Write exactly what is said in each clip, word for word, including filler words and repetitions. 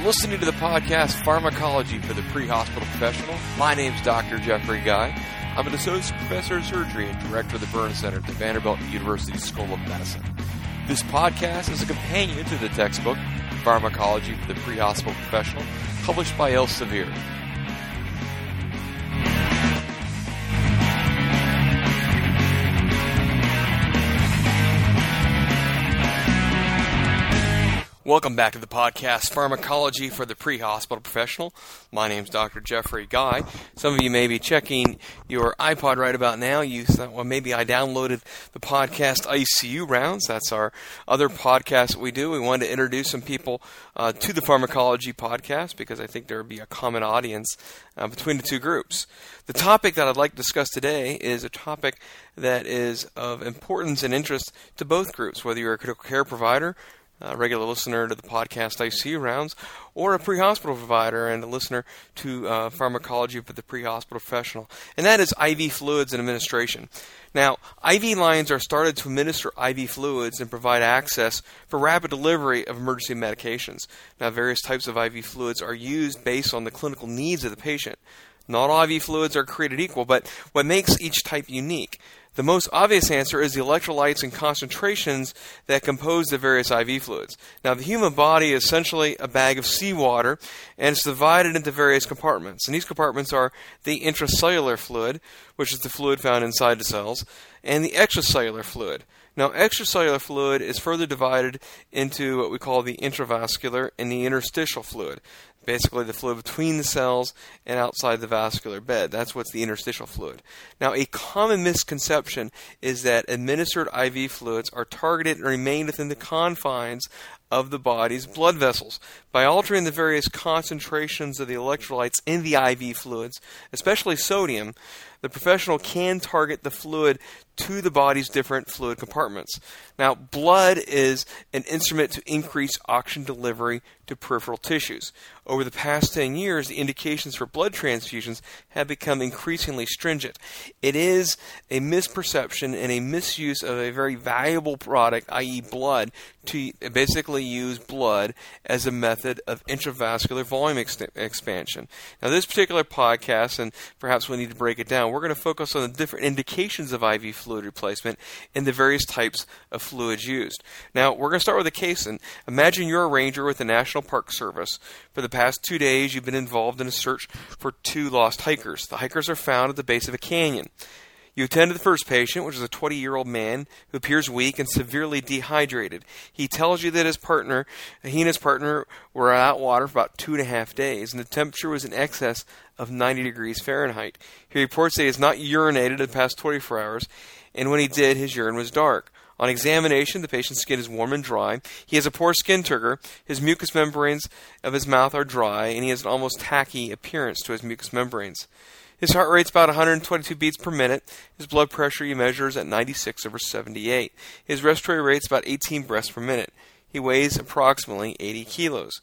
are listening to the podcast Pharmacology for the Pre-Hospital Professional. My name's Doctor Jeffrey Guy. I'm an associate professor of surgery and director of the Burn Center at the Vanderbilt University School of Medicine. This podcast is a companion to the textbook Pharmacology for the Pre-Hospital Professional, published by Elsevier. Welcome back to the podcast, Pharmacology for the Pre-Hospital Professional. My name is Doctor Jeffrey Guy. Some of you may be checking your iPod right about now. You thought, well, maybe I downloaded the podcast I C U Rounds. That's our other podcast we do. We wanted to introduce some people uh, to the Pharmacology podcast because I think there would be a common audience uh, between the two groups. The topic that I'd like to discuss today is a topic that is of importance and interest to both groups, whether you're a critical care provider, a regular listener to the podcast I C U Rounds, or a pre-hospital provider and a listener to uh, Pharmacology for the Pre-Hospital Professional, and that is I V fluids and administration. Now, I V lines are started to administer I V fluids and provide access for rapid delivery of emergency medications. Now, various types of I V fluids are used based on the clinical needs of the patient. Not all I V fluids are created equal, but what makes each type unique? The most obvious answer is the electrolytes and concentrations that compose the various I V fluids. Now, the human body is essentially a bag of seawater, and it's divided into various compartments. And these compartments are the intracellular fluid, which is the fluid found inside the cells, and the extracellular fluid. Now, extracellular fluid is further divided into what we call the intravascular and the interstitial fluid, basically the fluid between the cells and outside the vascular bed. That's what's the interstitial fluid. Now, a common misconception is that administered I V fluids are targeted and remain within the confines of the body's blood vessels. By altering the various concentrations of the electrolytes in the I V fluids, especially sodium, the professional can target the fluid to the body's different fluid compartments. Now, blood is an instrument to increase oxygen delivery to peripheral tissues. Over the past ten years, the indications for blood transfusions have become increasingly stringent. It is a misperception and a misuse of a very valuable product, that is blood, to basically use blood as a method of intravascular volume ex- expansion. Now, this particular podcast, and perhaps we need to break it down, we're going to focus on the different indications of I V fluid replacement and the various types of fluids used. Now, we're going to start with a case, and imagine you're a ranger with the National Park Service. For the past two days, you've been involved in a search for two lost hikers. The hikers are found at the base of a canyon. You attend to the first patient, which is a twenty-year-old man who appears weak and severely dehydrated. He tells you that his partner, he and his partner were without water for about two and a half days, and the temperature was in excess of ninety degrees Fahrenheit. He reports that he has not urinated in the past twenty-four hours, and when he did, his urine was dark. On examination, the patient's skin is warm and dry. He has a poor skin turgor. His mucous membranes of his mouth are dry, and he has an almost tacky appearance to his mucous membranes. His heart rate's about one hundred twenty-two beats per minute. His blood pressure he measures at ninety-six over seventy-eight. His respiratory rate's about eighteen breaths per minute. He weighs approximately eighty kilos.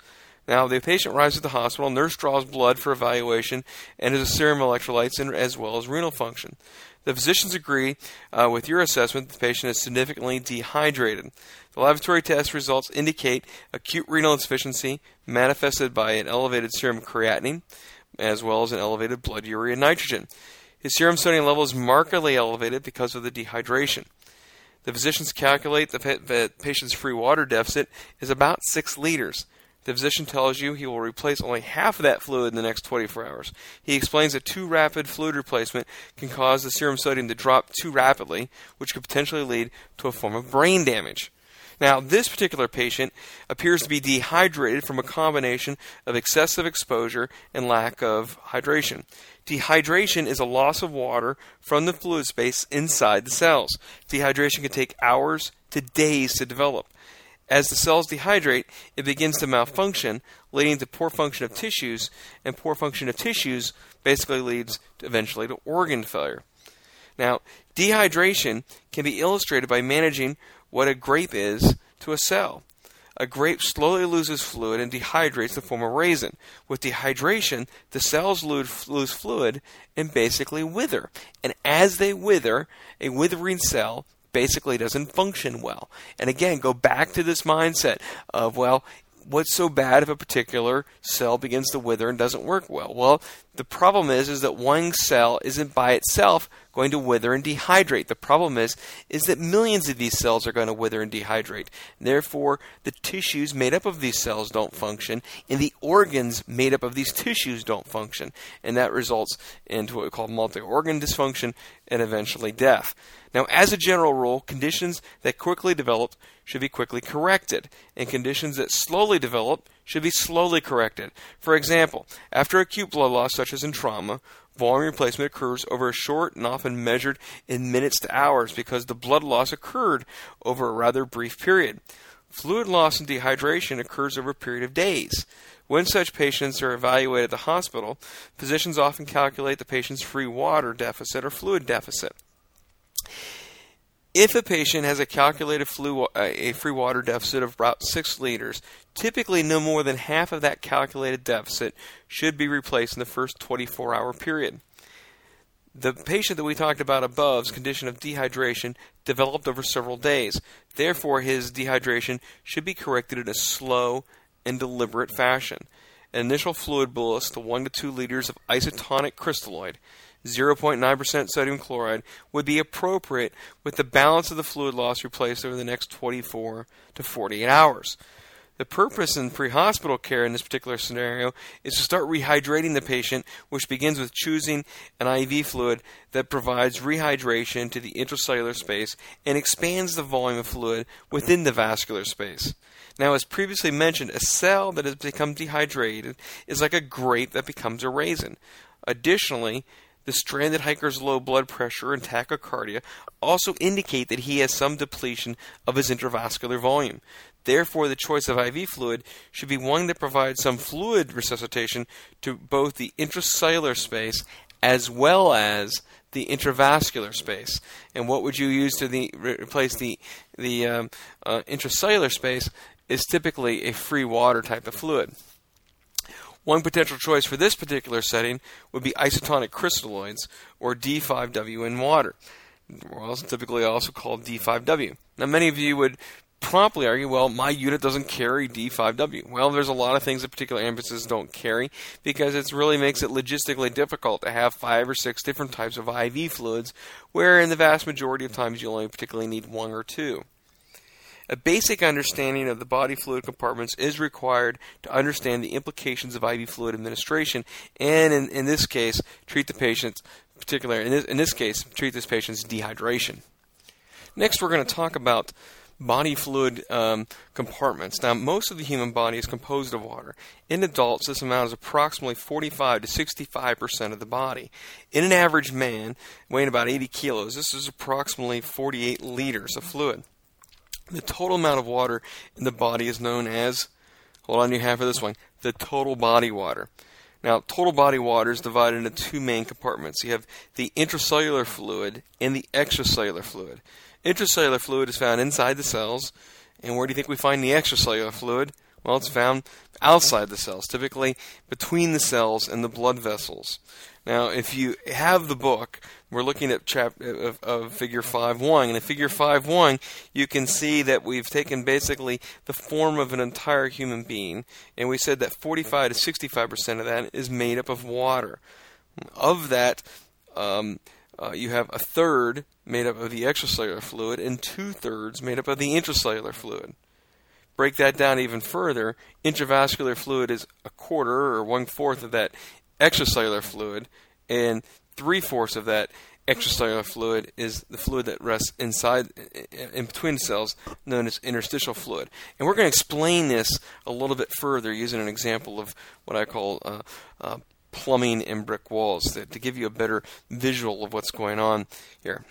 Now, the patient arrives at the hospital. Nurse draws blood for evaluation and his serum electrolytes and as well as renal function. The physicians agree uh, with your assessment that the patient is significantly dehydrated. The laboratory test results indicate acute renal insufficiency manifested by an elevated serum creatinine as well as an elevated blood urea nitrogen. His serum sodium level is markedly elevated because of the dehydration. The physicians calculate the, pa- the patient's free water deficit is about six liters. The physician tells you he will replace only half of that fluid in the next twenty-four hours. He explains that too rapid fluid replacement can cause the serum sodium to drop too rapidly, which could potentially lead to a form of brain damage. Now, this particular patient appears to be dehydrated from a combination of excessive exposure and lack of hydration. Dehydration is a loss of water from the fluid space inside the cells. Dehydration can take hours to days to develop. As the cells dehydrate, it begins to malfunction, leading to poor function of tissues, and poor function of tissues basically leads to eventually to organ failure. Now, dehydration can be illustrated by managing what a grape is to a cell. A grape slowly loses fluid and dehydrates to form a raisin. With dehydration, the cells lose fluid and basically wither. And as they wither, a withering cell basically doesn't function well. And again, go back to this mindset of, well, what's so bad if a particular cell begins to wither and doesn't work well? Well, the problem is, is that one cell isn't by itself going to wither and dehydrate. The problem is, is that millions of these cells are going to wither and dehydrate. Therefore, the tissues made up of these cells don't function, and the organs made up of these tissues don't function. And that results into what we call multi-organ dysfunction and eventually death. Now, as a general rule, conditions that quickly develop should be quickly corrected, and conditions that slowly develop should be slowly corrected. For example, after acute blood loss, such as in trauma, volume replacement occurs over a short and often measured in minutes to hours because the blood loss occurred over a rather brief period. Fluid loss and dehydration occurs over a period of days. When such patients are evaluated at the hospital, physicians often calculate the patient's free water deficit or fluid deficit. If a patient has a calculated flu, a free water deficit of about six liters, typically no more than half of that calculated deficit should be replaced in the first twenty-four hour period. The patient that we talked about above's condition of dehydration developed over several days. Therefore, his dehydration should be corrected in a slow and deliberate fashion. An initial fluid bolus to one to two liters of isotonic crystalloid, zero point nine percent sodium chloride, would be appropriate, with the balance of the fluid loss replaced over the next twenty-four to forty-eight hours. The purpose in pre-hospital care in this particular scenario is to start rehydrating the patient, which begins with choosing an I V fluid that provides rehydration to the intracellular space and expands the volume of fluid within the vascular space. Now, as previously mentioned, a cell that has become dehydrated is like a grape that becomes a raisin. Additionally, the stranded hiker's low blood pressure and tachycardia also indicate that he has some depletion of his intravascular volume. Therefore, the choice of I V fluid should be one that provides some fluid resuscitation to both the intracellular space as well as the intravascular space. And what would you use to the, re- replace the, the um, uh, intracellular space is typically a free water type of fluid. One potential choice for this particular setting would be isotonic crystalloids, or D five W in water, or typically also called D five W. Now, many of you would promptly argue, well, my unit doesn't carry D five W. Well, there's a lot of things that particular ambulances don't carry because it really makes it logistically difficult to have five or six different types of I V fluids, where in the vast majority of times you only particularly need one or two. A basic understanding of the body fluid compartments is required to understand the implications of I V fluid administration, and in, in this case, treat the patient's particular. In this, in this case, treat this patient's dehydration. Next, we're going to talk about body fluid um, compartments. Now, most of the human body is composed of water. In adults, this amount is approximately forty-five to sixty-five percent of the body. In an average man, weighing about eighty kilos, this is approximately forty-eight liters of fluid. The total amount of water in the body is known as, hold on to your hat for this one, the total body water. Now, total body water is divided into two main compartments. You have the intracellular fluid and the extracellular fluid. Intracellular fluid is found inside the cells, and where do you think we find the extracellular fluid? Well, it's found outside the cells, typically between the cells and the blood vessels. Now, if you have the book, we're looking at chap- of, of figure five one. And in figure five one, you can see that we've taken basically the form of an entire human being, and we said that forty-five to sixty-five percent of that is made up of water. Of that, um, uh, you have a third made up of the extracellular fluid and two-thirds made up of the intracellular fluid. Break that down even further, intravascular fluid is a quarter or one-fourth of that extracellular fluid, and three-fourths of that extracellular fluid is the fluid that rests inside, in between cells, known as interstitial fluid. And we're going to explain this a little bit further using an example of what I call uh, uh, plumbing in brick walls, to, to give you a better visual of what's going on here.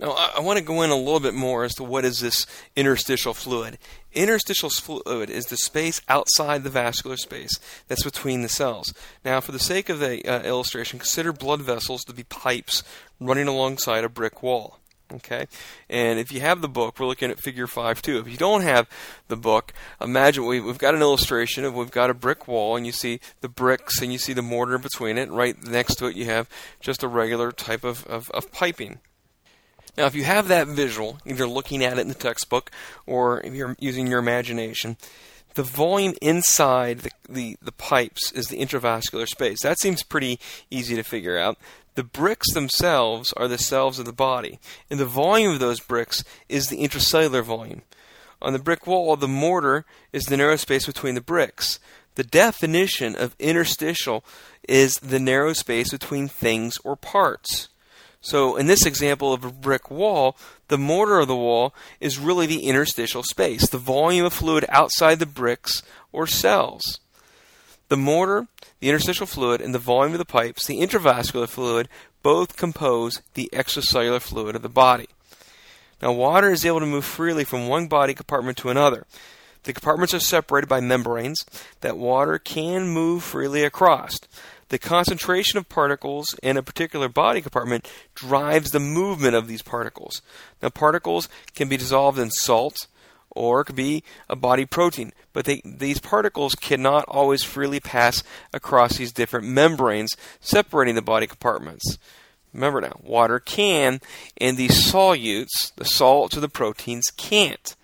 Now, I want to go in a little bit more as to what is this interstitial fluid. Interstitial fluid is the space outside the vascular space that's between the cells. Now, for the sake of the uh, illustration, consider blood vessels to be pipes running alongside a brick wall. Okay, and if you have the book, we're looking at figure five two. If you don't have the book, imagine we, we've got an illustration of we've got a brick wall, and you see the bricks, and you see the mortar between it. Right next to it, you have just a regular type of, of, of piping. Now, if you have that visual, either looking at it in the textbook or if you're using your imagination, the volume inside the, the, the pipes is the intravascular space. That seems pretty easy to figure out. The bricks themselves are the cells of the body, and the volume of those bricks is the intracellular volume. On the brick wall, the mortar is the narrow space between the bricks. The definition of interstitial is the narrow space between things or parts. So in this example of a brick wall, the mortar of the wall is really the interstitial space, the volume of fluid outside the bricks or cells. The mortar, the interstitial fluid, and the volume of the pipes, the intravascular fluid, both compose the extracellular fluid of the body. Now, water is able to move freely from one body compartment to another. The compartments are separated by membranes that water can move freely across. The concentration of particles in a particular body compartment drives the movement of these particles. Now, particles can be dissolved in salt or it could be a body protein, but they, these particles cannot always freely pass across these different membranes separating the body compartments. Remember now, water can, and these solutes, the salts or the proteins, can't.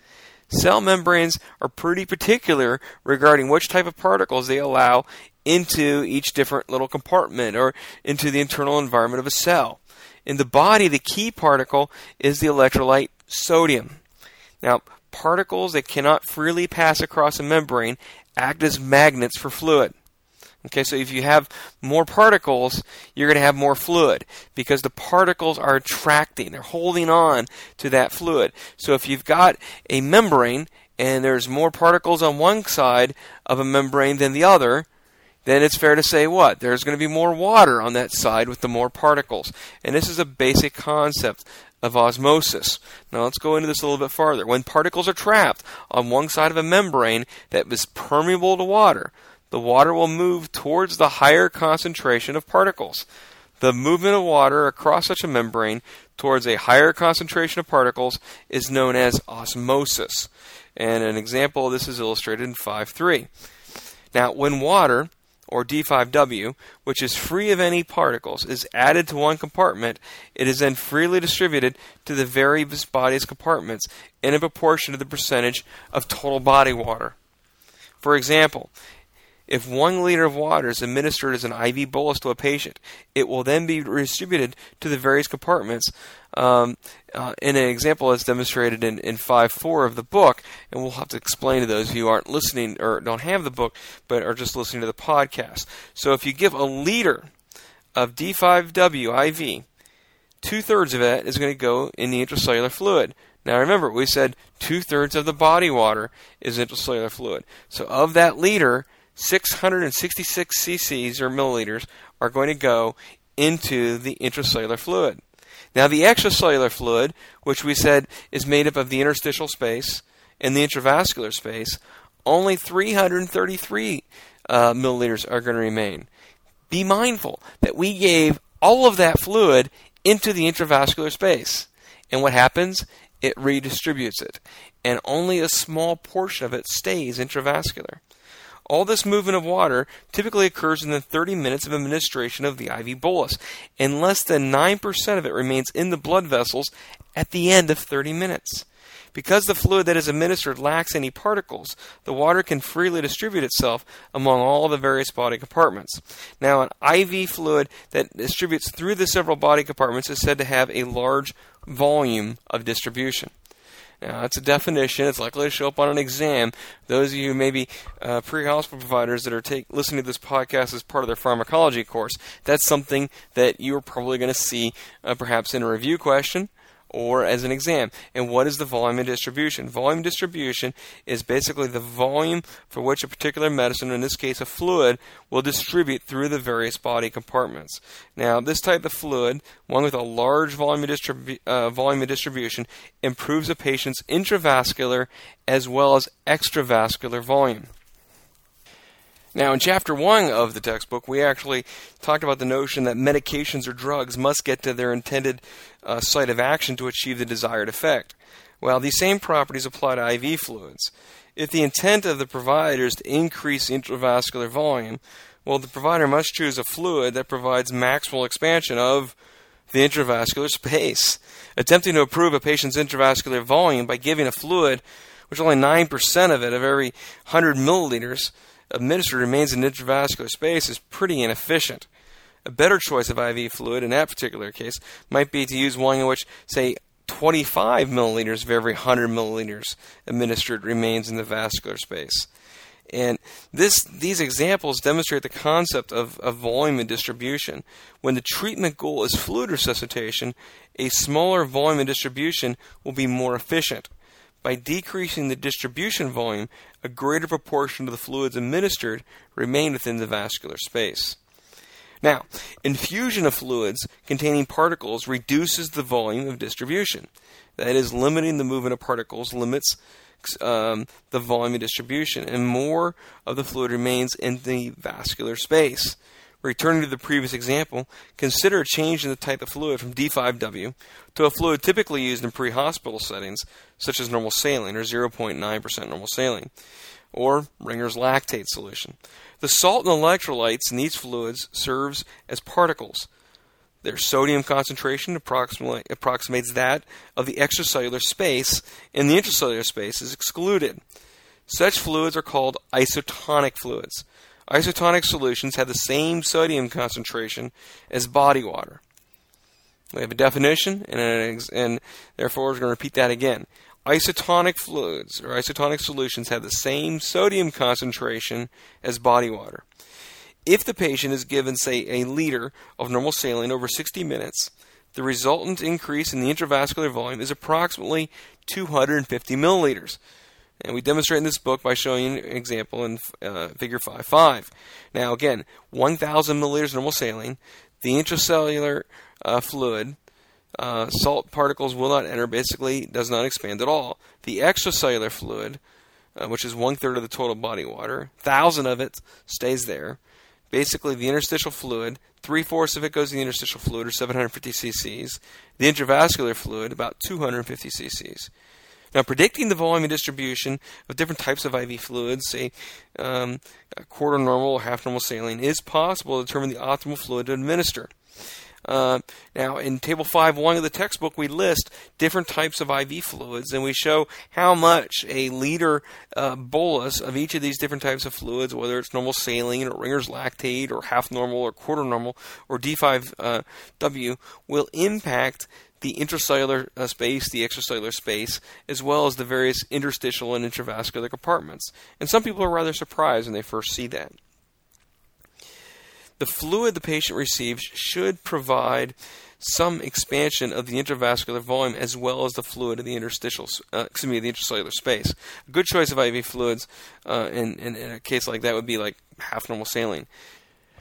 Cell membranes are pretty particular regarding which type of particles they allow into each different little compartment or into the internal environment of a cell. In the body, the key particle is the electrolyte sodium. Now, particles that cannot freely pass across a membrane act as magnets for fluid. Okay, so if you have more particles, you're going to have more fluid because the particles are attracting. They're holding on to that fluid. So if you've got a membrane and there's more particles on one side of a membrane than the other, then it's fair to say what? There's going to be more water on that side with the more particles. And this is a basic concept of osmosis. Now let's go into this a little bit farther. When particles are trapped on one side of a membrane that is permeable to water, the water will move towards the higher concentration of particles. The movement of water across such a membrane towards a higher concentration of particles is known as osmosis. And an example of this is illustrated in five three. Now, when water, or D five W, which is free of any particles, is added to one compartment, it is then freely distributed to the various body's compartments in a proportion to the percentage of total body water. For example, if one liter of water is administered as an I V bolus to a patient, it will then be distributed to the various compartments. Um, uh, in an example that's demonstrated in, in five four of the book, and we'll have to explain to those who aren't listening or don't have the book but are just listening to the podcast. So if you give a liter of D five W I V, two-thirds of that is going to go in the intracellular fluid. Now remember, we said two-thirds of the body water is intracellular fluid. So of that liter, six hundred sixty-six cc's or milliliters are going to go into the intracellular fluid. Now the extracellular fluid, which we said is made up of the interstitial space and the intravascular space, only three hundred thirty-three uh, milliliters are going to remain. Be mindful that we gave all of that fluid into the intravascular space. And what happens? It redistributes it. And only a small portion of it stays intravascular. All this movement of water typically occurs in the thirty minutes of administration of the I V bolus, and less than nine percent of it remains in the blood vessels at the end of thirty minutes. Because the fluid that is administered lacks any particles, the water can freely distribute itself among all the various body compartments. Now, an I V fluid that distributes through the several body compartments is said to have a large volume of distribution. Now, that's a definition. It's likely to show up on an exam. Those of you maybe uh, pre-hospital providers that are take, listening to this podcast as part of their pharmacology course, that's something that you're probably going to see uh, perhaps in a review question or as an exam. And what is the volume of distribution? Volume distribution is basically the volume for which a particular medicine, in this case a fluid, will distribute through the various body compartments. Now, this type of fluid, one with a large volume of, distribu- uh, volume of distribution, improves a patient's intravascular as well as extravascular volume. Now, in Chapter one of the textbook, we actually talked about the notion that medications or drugs must get to their intended uh, site of action to achieve the desired effect. Well, these same properties apply to I V fluids. If the intent of the provider is to increase intravascular volume, well, the provider must choose a fluid that provides maximal expansion of the intravascular space. Attempting to improve a patient's intravascular volume by giving a fluid which only nine percent of it, of every one hundred milliliters administered, remains in intravascular space, is pretty inefficient. A better choice of I V fluid in that particular case might be to use one in which, say, twenty-five milliliters of every one hundred milliliters administered remains in the vascular space. And this, these examples demonstrate the concept of, of volume and distribution. When the treatment goal is fluid resuscitation, a smaller volume and distribution will be more efficient. By decreasing the distribution volume, a greater proportion of the fluids administered remain within the vascular space. Now, infusion of fluids containing particles reduces the volume of distribution. That is, limiting the movement of particles limits um, the volume of distribution, and more of the fluid remains in the vascular space. Returning to the previous example, consider a change in the type of fluid from D five W to a fluid typically used in pre-hospital settings, such as normal saline or zero point nine percent normal saline, or Ringer's lactate solution. The salt and electrolytes in these fluids serves as particles. Their sodium concentration approximates that of the extracellular space, and the intracellular space is excluded. Such fluids are called isotonic fluids. Isotonic solutions have the same sodium concentration as body water. We have a definition, and, an ex- and therefore we're going to repeat that again. Isotonic fluids or isotonic solutions have the same sodium concentration as body water. If the patient is given, say, a liter of normal saline over sixty minutes, the resultant increase in the intravascular volume is approximately two hundred fifty milliliters. And we demonstrate in this book by showing an example in uh, figure five point five. Now again, one thousand milliliters normal saline, the intracellular uh, fluid, Uh, salt particles will not enter, basically does not expand at all. The extracellular fluid, uh, which is one-third of the total body water, one thousand of it stays there. Basically, the interstitial fluid, three-fourths of it goes to the interstitial fluid, or seven hundred fifty cc's. The intravascular fluid, about two hundred fifty cc's. Now, predicting the volume and distribution of different types of I V fluids, say um, a quarter normal or half normal saline, is possible to determine the optimal fluid to administer. Uh, now, in Table five point one of the textbook, we list different types of I V fluids, and we show how much a liter uh, bolus of each of these different types of fluids, whether it's normal saline or Ringer's lactate or half normal or quarter normal or D five W, uh, will impact the intracellular uh, space, the extracellular space, as well as the various interstitial and intravascular compartments. And some people are rather surprised when they first see that. The fluid the patient receives should provide some expansion of the intravascular volume as well as the fluid of the interstitial, uh, excuse me, the intracellular space. A good choice of I V fluids uh, in, in, in a case like that would be like half normal saline.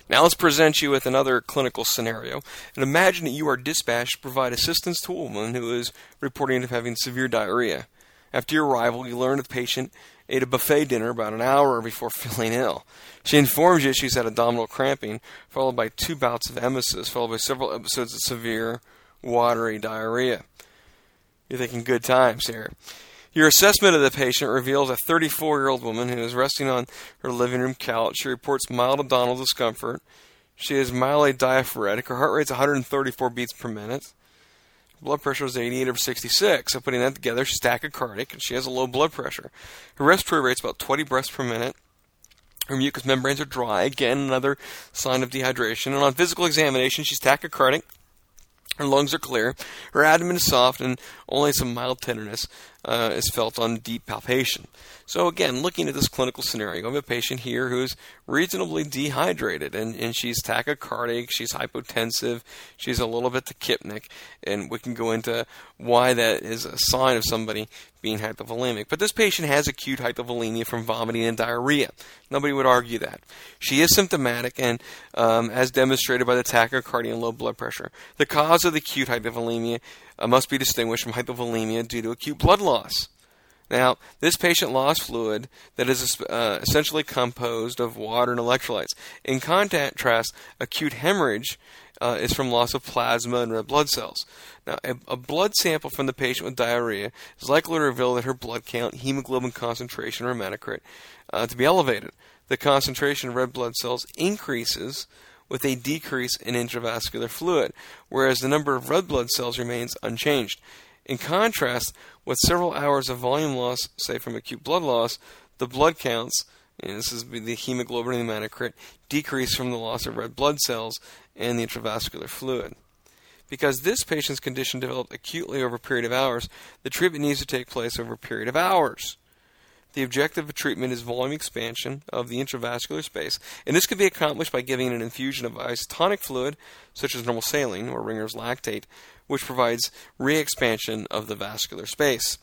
Now let's present you with another clinical scenario, and imagine that you are dispatched to provide assistance to a woman who is reporting of having severe diarrhea. After your arrival, you learn the patient ate a buffet dinner about an hour before feeling ill. She informs you she's had abdominal cramping, followed by two bouts of emesis, followed by several episodes of severe, watery diarrhea. You're thinking good times here. Your assessment of the patient reveals a thirty-four-year-old woman who is resting on her living room couch. She reports mild abdominal discomfort. She is mildly diaphoretic. Her heart rate's one hundred thirty-four beats per minute. Blood pressure was eighty-eight over sixty-six, so putting that together, she's tachycardic, and she has a low blood pressure. Her respiratory rate's about twenty breaths per minute. Her mucous membranes are dry, again, another sign of dehydration. And on physical examination, she's tachycardic. Her lungs are clear. Her abdomen is soft, and only some mild tenderness uh, is felt on deep palpation. So again, looking at this clinical scenario, I have a patient here who's reasonably dehydrated, and, and she's tachycardic, she's hypotensive, she's a little bit tachypnic, and we can go into why that is a sign of somebody being hypovolemic. But this patient has acute hypovolemia from vomiting and diarrhea. Nobody would argue that. She is symptomatic, and um, as demonstrated by the tachycardia and low blood pressure. The cause of the acute hypovolemia uh, must be distinguished from hypovolemia due to acute blood loss. Now, this patient lost fluid that is uh, essentially composed of water and electrolytes. In contrast, acute hemorrhage uh, is from loss of plasma and red blood cells. Now, a, a blood sample from the patient with diarrhea is likely to reveal that her blood count, hemoglobin concentration, or hematocrit uh, to be elevated. The concentration of red blood cells increases with a decrease in intravascular fluid, whereas the number of red blood cells remains unchanged. In contrast, with several hours of volume loss, say from acute blood loss, the blood counts, and this is the hemoglobin and hematocrit, decrease from the loss of red blood cells and the intravascular fluid. Because this patient's condition developed acutely over a period of hours, the treatment needs to take place over a period of hours. The objective of treatment is volume expansion of the intravascular space, and this can be accomplished by giving an infusion of isotonic fluid, such as normal saline or Ringer's lactate, which provides re-expansion of the vascular space.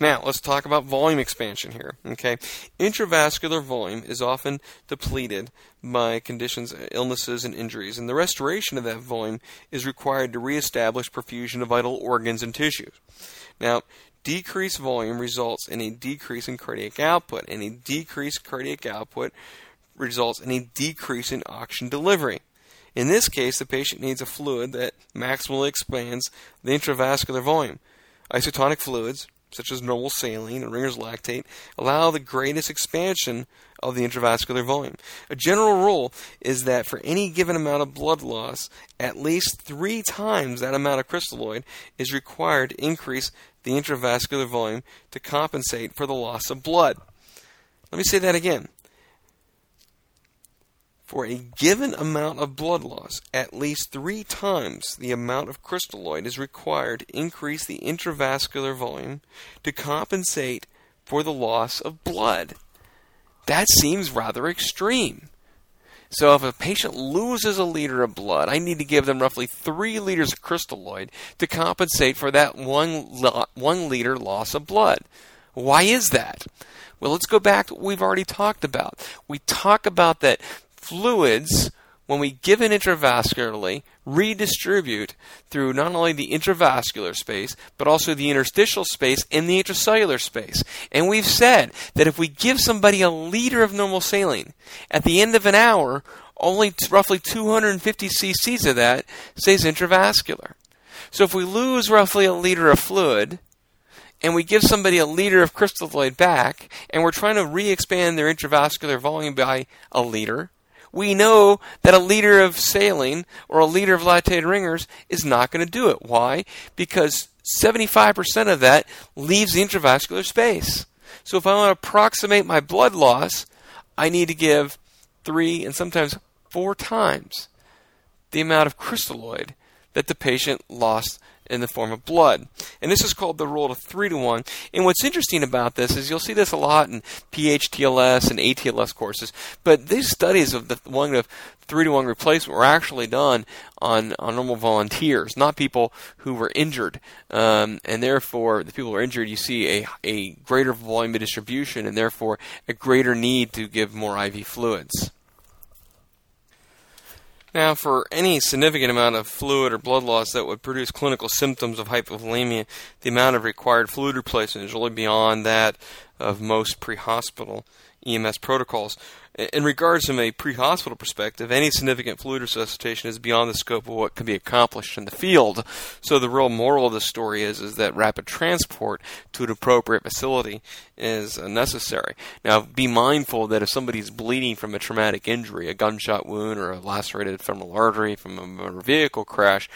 Now, let's talk about volume expansion here. Okay, intravascular volume is often depleted by conditions, illnesses, and injuries, and the restoration of that volume is required to reestablish perfusion of vital organs and tissues. Now, decreased volume results in a decrease in cardiac output, and a decreased cardiac output results in a decrease in oxygen delivery. In this case, the patient needs a fluid that maximally expands the intravascular volume. Isotonic fluids, such as normal saline and Ringer's lactate, allow the greatest expansion of the intravascular volume. A general rule is that for any given amount of blood loss, at least three times that amount of crystalloid is required to increase the intravascular volume to compensate for the loss of blood. Let me say that again. For a given amount of blood loss, at least three times the amount of crystalloid is required to increase the intravascular volume to compensate for the loss of blood. That seems rather extreme. So if a patient loses a liter of blood, I need to give them roughly three liters of crystalloid to compensate for that one, lo- one liter loss of blood. Why is that? Well, let's go back to what we've already talked about. We talk about that fluids, when we give it intravascularly, redistribute through not only the intravascular space, but also the interstitial space and the intracellular space. And we've said that if we give somebody a liter of normal saline, at the end of an hour, only t- roughly two hundred fifty cc's of that stays intravascular. So if we lose roughly a liter of fluid, and we give somebody a liter of crystalloid back, and we're trying to re-expand their intravascular volume by a liter, we know that a liter of saline or a liter of lactate Ringers is not going to do it. Why? Because seventy-five percent of that leaves the intravascular space. So if I want to approximate my blood loss, I need to give three and sometimes four times the amount of crystalloid that the patient lost in the form of blood. And this is called the rule of three to one. And what's interesting about this is you'll see this a lot in P H T L S and A T L S courses, but these studies of the one of three to one replacement were actually done on, on normal volunteers, not people who were injured. Um, and therefore, the people who are injured, you see a, a greater volume of distribution and therefore a greater need to give more I V fluids. Now, for any significant amount of fluid or blood loss that would produce clinical symptoms of hypovolemia, the amount of required fluid replacement is really beyond that of most pre-hospital E M S protocols. In regards to a pre-hospital perspective, any significant fluid resuscitation is beyond the scope of what can be accomplished in the field. So the real moral of the story is, is that rapid transport to an appropriate facility is necessary. Now, be mindful that if somebody's bleeding from a traumatic injury, a gunshot wound or a lacerated femoral artery from a motor vehicle crash,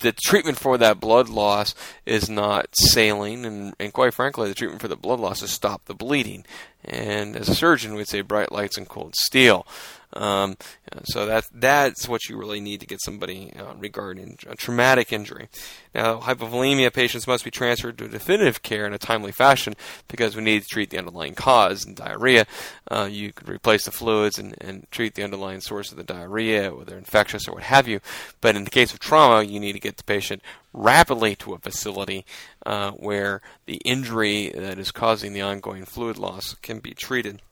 the treatment for that blood loss is not saline, and, and quite frankly, the treatment for the blood loss is stop the bleeding. And as a surgeon, we'd say bright lights and cold steel. Um, so that that's what you really need to get somebody uh, regarding a traumatic injury. Now, hypovolemia patients must be transferred to definitive care in a timely fashion because we need to treat the underlying cause. In diarrhea, uh, you could replace the fluids and, and treat the underlying source of the diarrhea, whether infectious or what have you. But in the case of trauma, you need to get the patient rapidly to a facility uh, where the injury that is causing the ongoing fluid loss can be treated.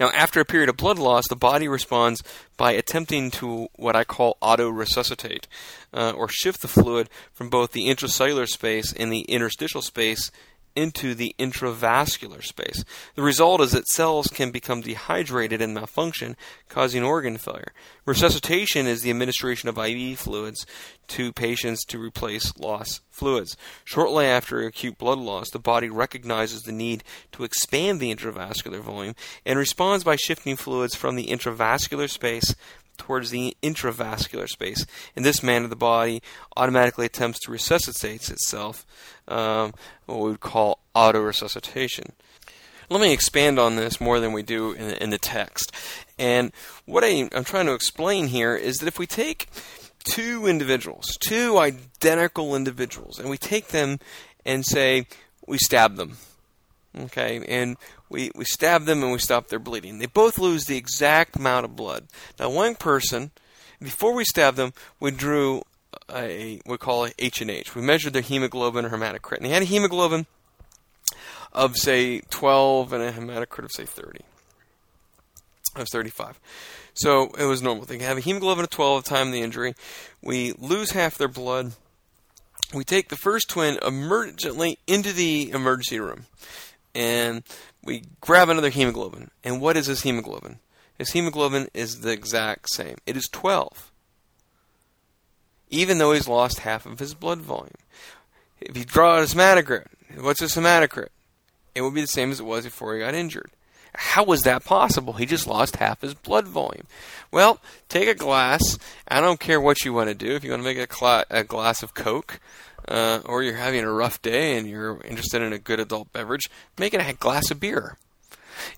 Now, after a period of blood loss, the body responds by attempting to what I call auto-resuscitate, uh, or shift the fluid from both the intracellular space and the interstitial space into the intravascular space. The result is that cells can become dehydrated and malfunction, causing organ failure. Resuscitation is the administration of I V fluids to patients to replace lost fluids. Shortly after acute blood loss, the body recognizes the need to expand the intravascular volume and responds by shifting fluids from the intravascular space towards the intravascular space. In this manner, the body automatically attempts to resuscitate itself, um, what we would call autoresuscitation. Let me expand on this more than we do in, in the text. And what I, I'm trying to explain here is that if we take two individuals, two identical individuals, and we take them and say we stab them, okay, and we, we stab them and we stop their bleeding. They both lose the exact amount of blood. Now, one person, before we stabbed them, we drew a we call it H and H. We measured their hemoglobin or hematocrit. And they had a hemoglobin of, say, twelve and a hematocrit of, say, thirty. I was thirty-five. So it was normal. They have a hemoglobin of twelve at the time of the injury. We lose half their blood. We take the first twin emergently into the emergency room. And we grab another hemoglobin. And what is his hemoglobin? His hemoglobin is the exact same. It is twelve. Even though he's lost half of his blood volume. If you draw his hematocrit, what's his hematocrit? It would be the same as it was before he got injured. How was that possible? He just lost half his blood volume. Well, take a glass. I don't care what you want to do. If you want to make a, cl- a glass of Coke, uh, or you're having a rough day and you're interested in a good adult beverage, make it a glass of beer.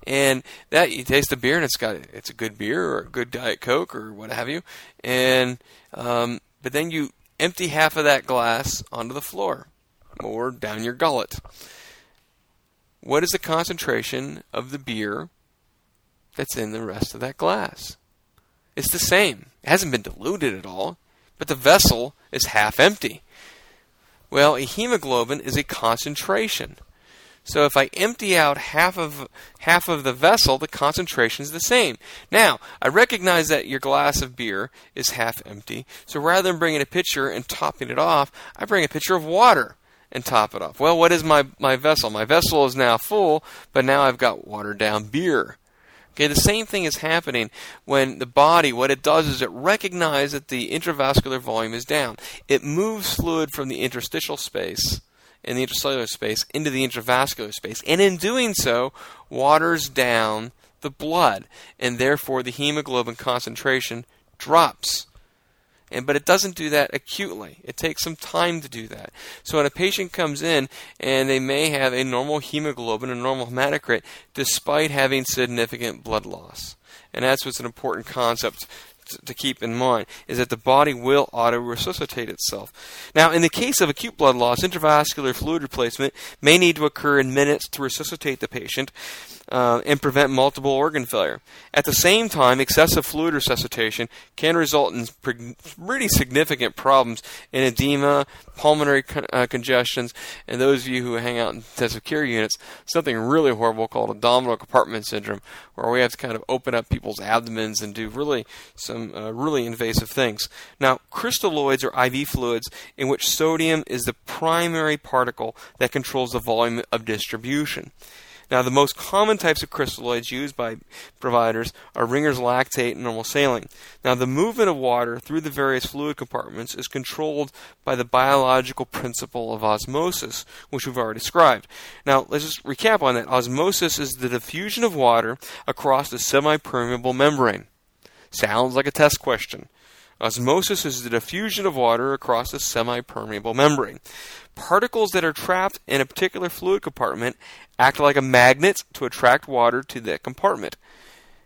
And that you taste the beer, and it's got it's a good beer or a good Diet Coke or what have you. And um, but then you empty half of that glass onto the floor or down your gullet. What is the concentration of the beer that's in the rest of that glass? It's the same. It hasn't been diluted at all, but the vessel is half empty. Well, a hemoglobin is a concentration. So if I empty out half of half of the vessel, the concentration is the same. Now, I recognize that your glass of beer is half empty, so rather than bringing a pitcher and topping it off, I bring a pitcher of water and top it off. Well, what is my, my vessel? My vessel is now full, but now I've got watered down beer. Okay, the same thing is happening when the body, what it does is it recognizes that the intravascular volume is down. It moves fluid from the interstitial space and the intracellular space into the intravascular space, and in doing so, waters down the blood, and therefore the hemoglobin concentration drops. And, but it doesn't do that acutely. It takes some time to do that. So when a patient comes in and they may have a normal hemoglobin, a normal hematocrit, despite having significant blood loss. And that's what's an important concept t- to keep in mind, is that the body will auto-resuscitate itself. Now, in the case of acute blood loss, intravascular fluid replacement may need to occur in minutes to resuscitate the patient Uh, and prevent multiple organ failure. At the same time, excessive fluid resuscitation can result in pre- pretty significant problems in edema, pulmonary con- uh, congestions, and those of you who hang out in intensive care units, something really horrible called abdominal compartment syndrome, where we have to kind of open up people's abdomens and do really some uh, really invasive things. Now, crystalloids are I V fluids in which sodium is the primary particle that controls the volume of distribution. Now, the most common types of crystalloids used by providers are Ringer's lactate and normal saline. Now, the movement of water through the various fluid compartments is controlled by the biological principle of osmosis, which we've already described. Now, let's just recap on that. Osmosis is the diffusion of water across the semi-permeable membrane. Sounds like a test question. Osmosis is the diffusion of water across a semi-permeable membrane. Particles that are trapped in a particular fluid compartment act like a magnet to attract water to that compartment.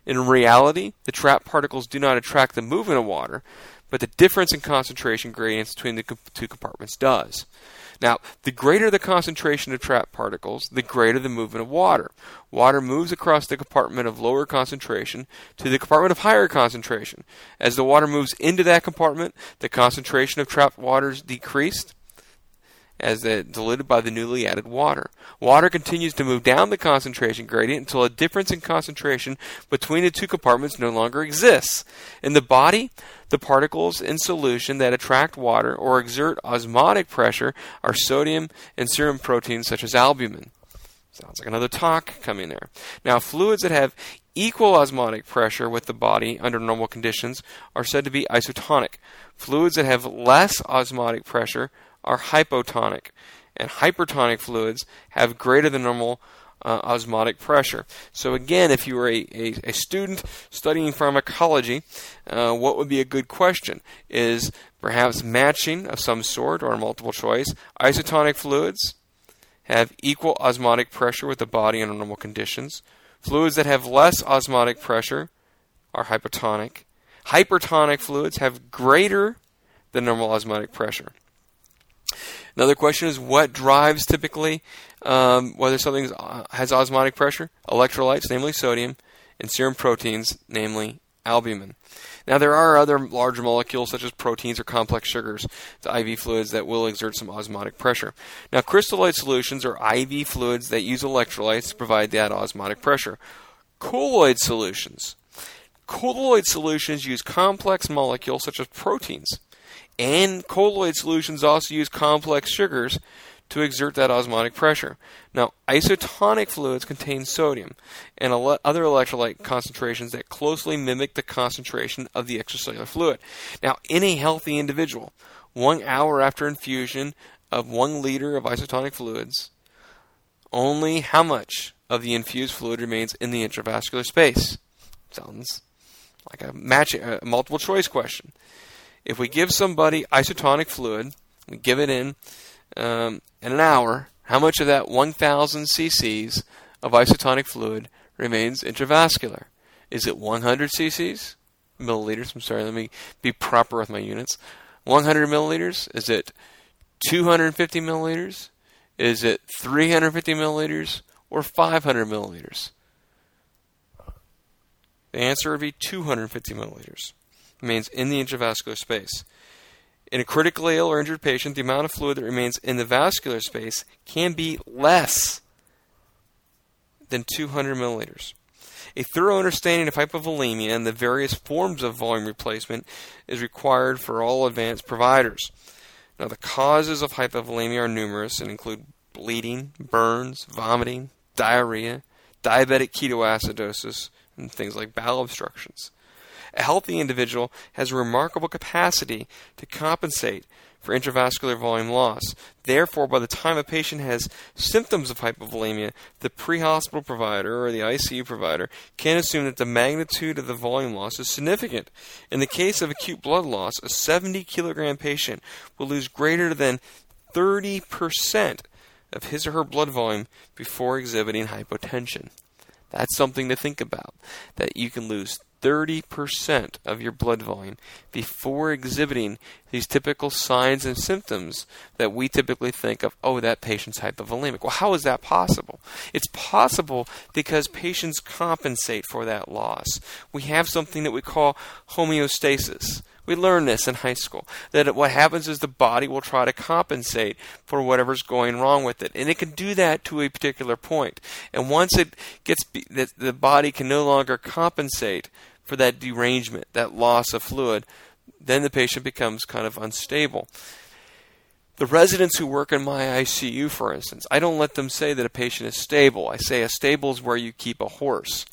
In reality, the trapped particles do not attract the movement of water, but the difference in concentration gradients between the two compartments does. Now, the greater the concentration of trapped particles, the greater the movement of water. Water moves across the compartment of lower concentration to the compartment of higher concentration. As the water moves into that compartment, the concentration of trapped water is decreased as they're diluted by the newly added water. Water continues to move down the concentration gradient until a difference in concentration between the two compartments no longer exists. In the body, the particles in solution that attract water or exert osmotic pressure are sodium and serum proteins such as albumin. Sounds like another talk coming there. Now, fluids that have equal osmotic pressure with the body under normal conditions are said to be isotonic. Fluids that have less osmotic pressure are hypotonic, and hypertonic fluids have greater than normal uh, osmotic pressure. So again, if you were a, a, a student studying pharmacology, uh, what would be a good question is perhaps matching of some sort or multiple choice. Isotonic fluids have equal osmotic pressure with the body under normal conditions. Fluids that have less osmotic pressure are hypotonic. Hypertonic fluids have greater than normal osmotic pressure. Another question is what drives typically um, whether something has osmotic pressure? Electrolytes, namely sodium, and serum proteins, namely albumin. Now there are other large molecules such as proteins or complex sugars, the I V fluids that will exert some osmotic pressure. Now crystalloid solutions are I V fluids that use electrolytes to provide that osmotic pressure. Colloid solutions. Colloid solutions use complex molecules such as proteins. And colloid solutions also use complex sugars to exert that osmotic pressure. Now, isotonic fluids contain sodium and ele- other electrolyte concentrations that closely mimic the concentration of the extracellular fluid. Now, in a healthy individual, one hour after infusion of one liter of isotonic fluids, only how much of the infused fluid remains in the intravascular space? Sounds like a, match- a multiple choice question. If we give somebody isotonic fluid, we give it in um, in an hour, how much of that one thousand cc's of isotonic fluid remains intravascular? Is it one hundred cc's? Milliliters, I'm sorry, let me be proper with my units. one hundred milliliters? Is it two hundred fifty milliliters? Is it three hundred fifty milliliters or five hundred milliliters? The answer would be two hundred fifty milliliters. Remains in the intravascular space. In a critically ill or injured patient, the amount of fluid that remains in the vascular space can be less than two hundred milliliters. A thorough understanding of hypovolemia and the various forms of volume replacement is required for all advanced providers. Now, the causes of hypovolemia are numerous and include bleeding, burns, vomiting, diarrhea, diabetic ketoacidosis, and things like bowel obstructions. A healthy individual has a remarkable capacity to compensate for intravascular volume loss. Therefore, by the time a patient has symptoms of hypovolemia, the pre-hospital provider or the I C U provider can assume that the magnitude of the volume loss is significant. In the case of acute blood loss, a seventy kilogram patient will lose greater than thirty percent of his or her blood volume before exhibiting hypotension. That's something to think about, that you can lose thirty percent of your blood volume before exhibiting these typical signs and symptoms that we typically think of, oh, that patient's hypovolemic. Well, how is that possible? It's possible because patients compensate for that loss. We have something that we call homeostasis. We learned this in high school, that what happens is the body will try to compensate for whatever's going wrong with it. And it can do that to a particular point. And once it gets, the body can no longer compensate for that derangement, that loss of fluid, then the patient becomes kind of unstable. The residents who work in my I C U, for instance, I don't let them say that a patient is stable. I say a stable is where you keep a horse.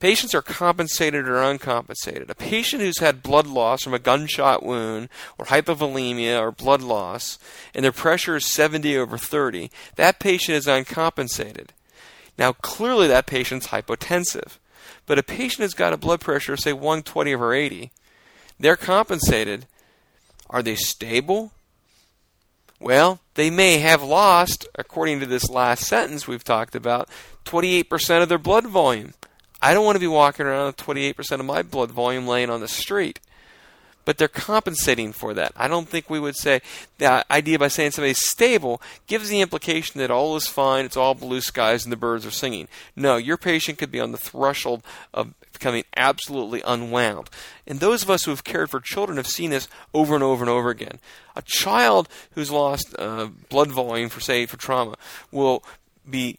Patients are compensated or uncompensated. A patient who's had blood loss from a gunshot wound or hypovolemia or blood loss and their pressure is seventy over thirty, that patient is uncompensated. Now, clearly that patient's hypotensive. But a patient who's got a blood pressure, say one twenty over eighty, they're compensated. Are they stable? Well, they may have lost, according to this last sentence we've talked about, twenty-eight percent of their blood volume. I don't want to be walking around with twenty-eight percent of my blood volume laying on the street. But they're compensating for that. I don't think we would say the idea by saying somebody's stable gives the implication that all is fine, it's all blue skies and the birds are singing. No, your patient could be on the threshold of becoming absolutely unwound. And those of us who have cared for children have seen this over and over and over again. A child who's lost uh, blood volume for, say, for trauma will be...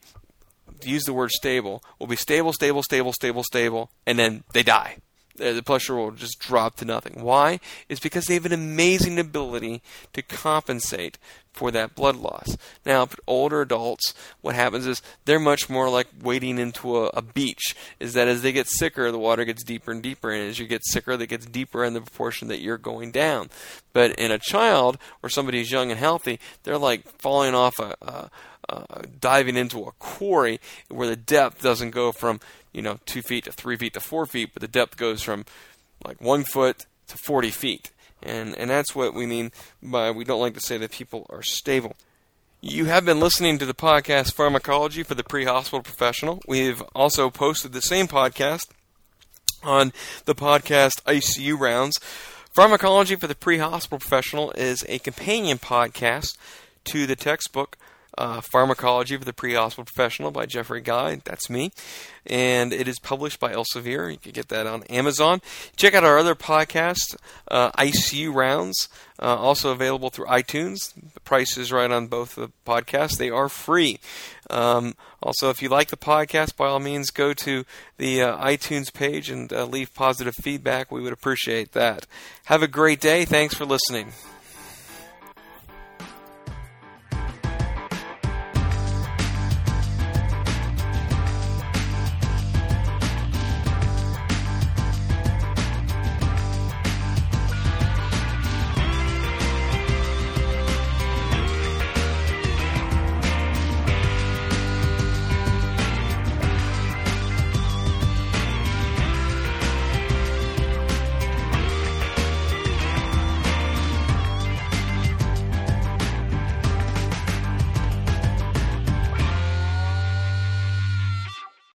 use the word stable, will be stable, stable, stable, stable, stable, and then they die. The pressure will just drop to nothing. Why? It's because they have an amazing ability to compensate for that blood loss. Now, for older adults, what happens is they're much more like wading into a, a beach, is that as they get sicker, the water gets deeper and deeper, and as you get sicker, that gets deeper in the proportion that you're going down. But in a child, or somebody who's young and healthy, they're like falling off a... a uh, diving into a quarry where the depth doesn't go from, you know, two feet to three feet to four feet, but the depth goes from like one foot to forty feet. And, and that's what we mean by we don't like to say that people are stable. You have been listening to the podcast Pharmacology for the Pre-Hospital Professional. We've also posted the same podcast on the podcast I C U Rounds. Pharmacology for the Pre-Hospital Professional is a companion podcast to the textbook uh, Pharmacology for the Pre-Hospital Professional by Jeffrey Guy. That's me. And it is published by Elsevier. You can get that on Amazon. Check out our other podcast, uh, I C U Rounds, uh, also available through iTunes. The price is right on both the podcasts. They are free. Um, also, if you like the podcast, by all means, go to the uh, iTunes page and uh, leave positive feedback. We would appreciate that. Have a great day. Thanks for listening.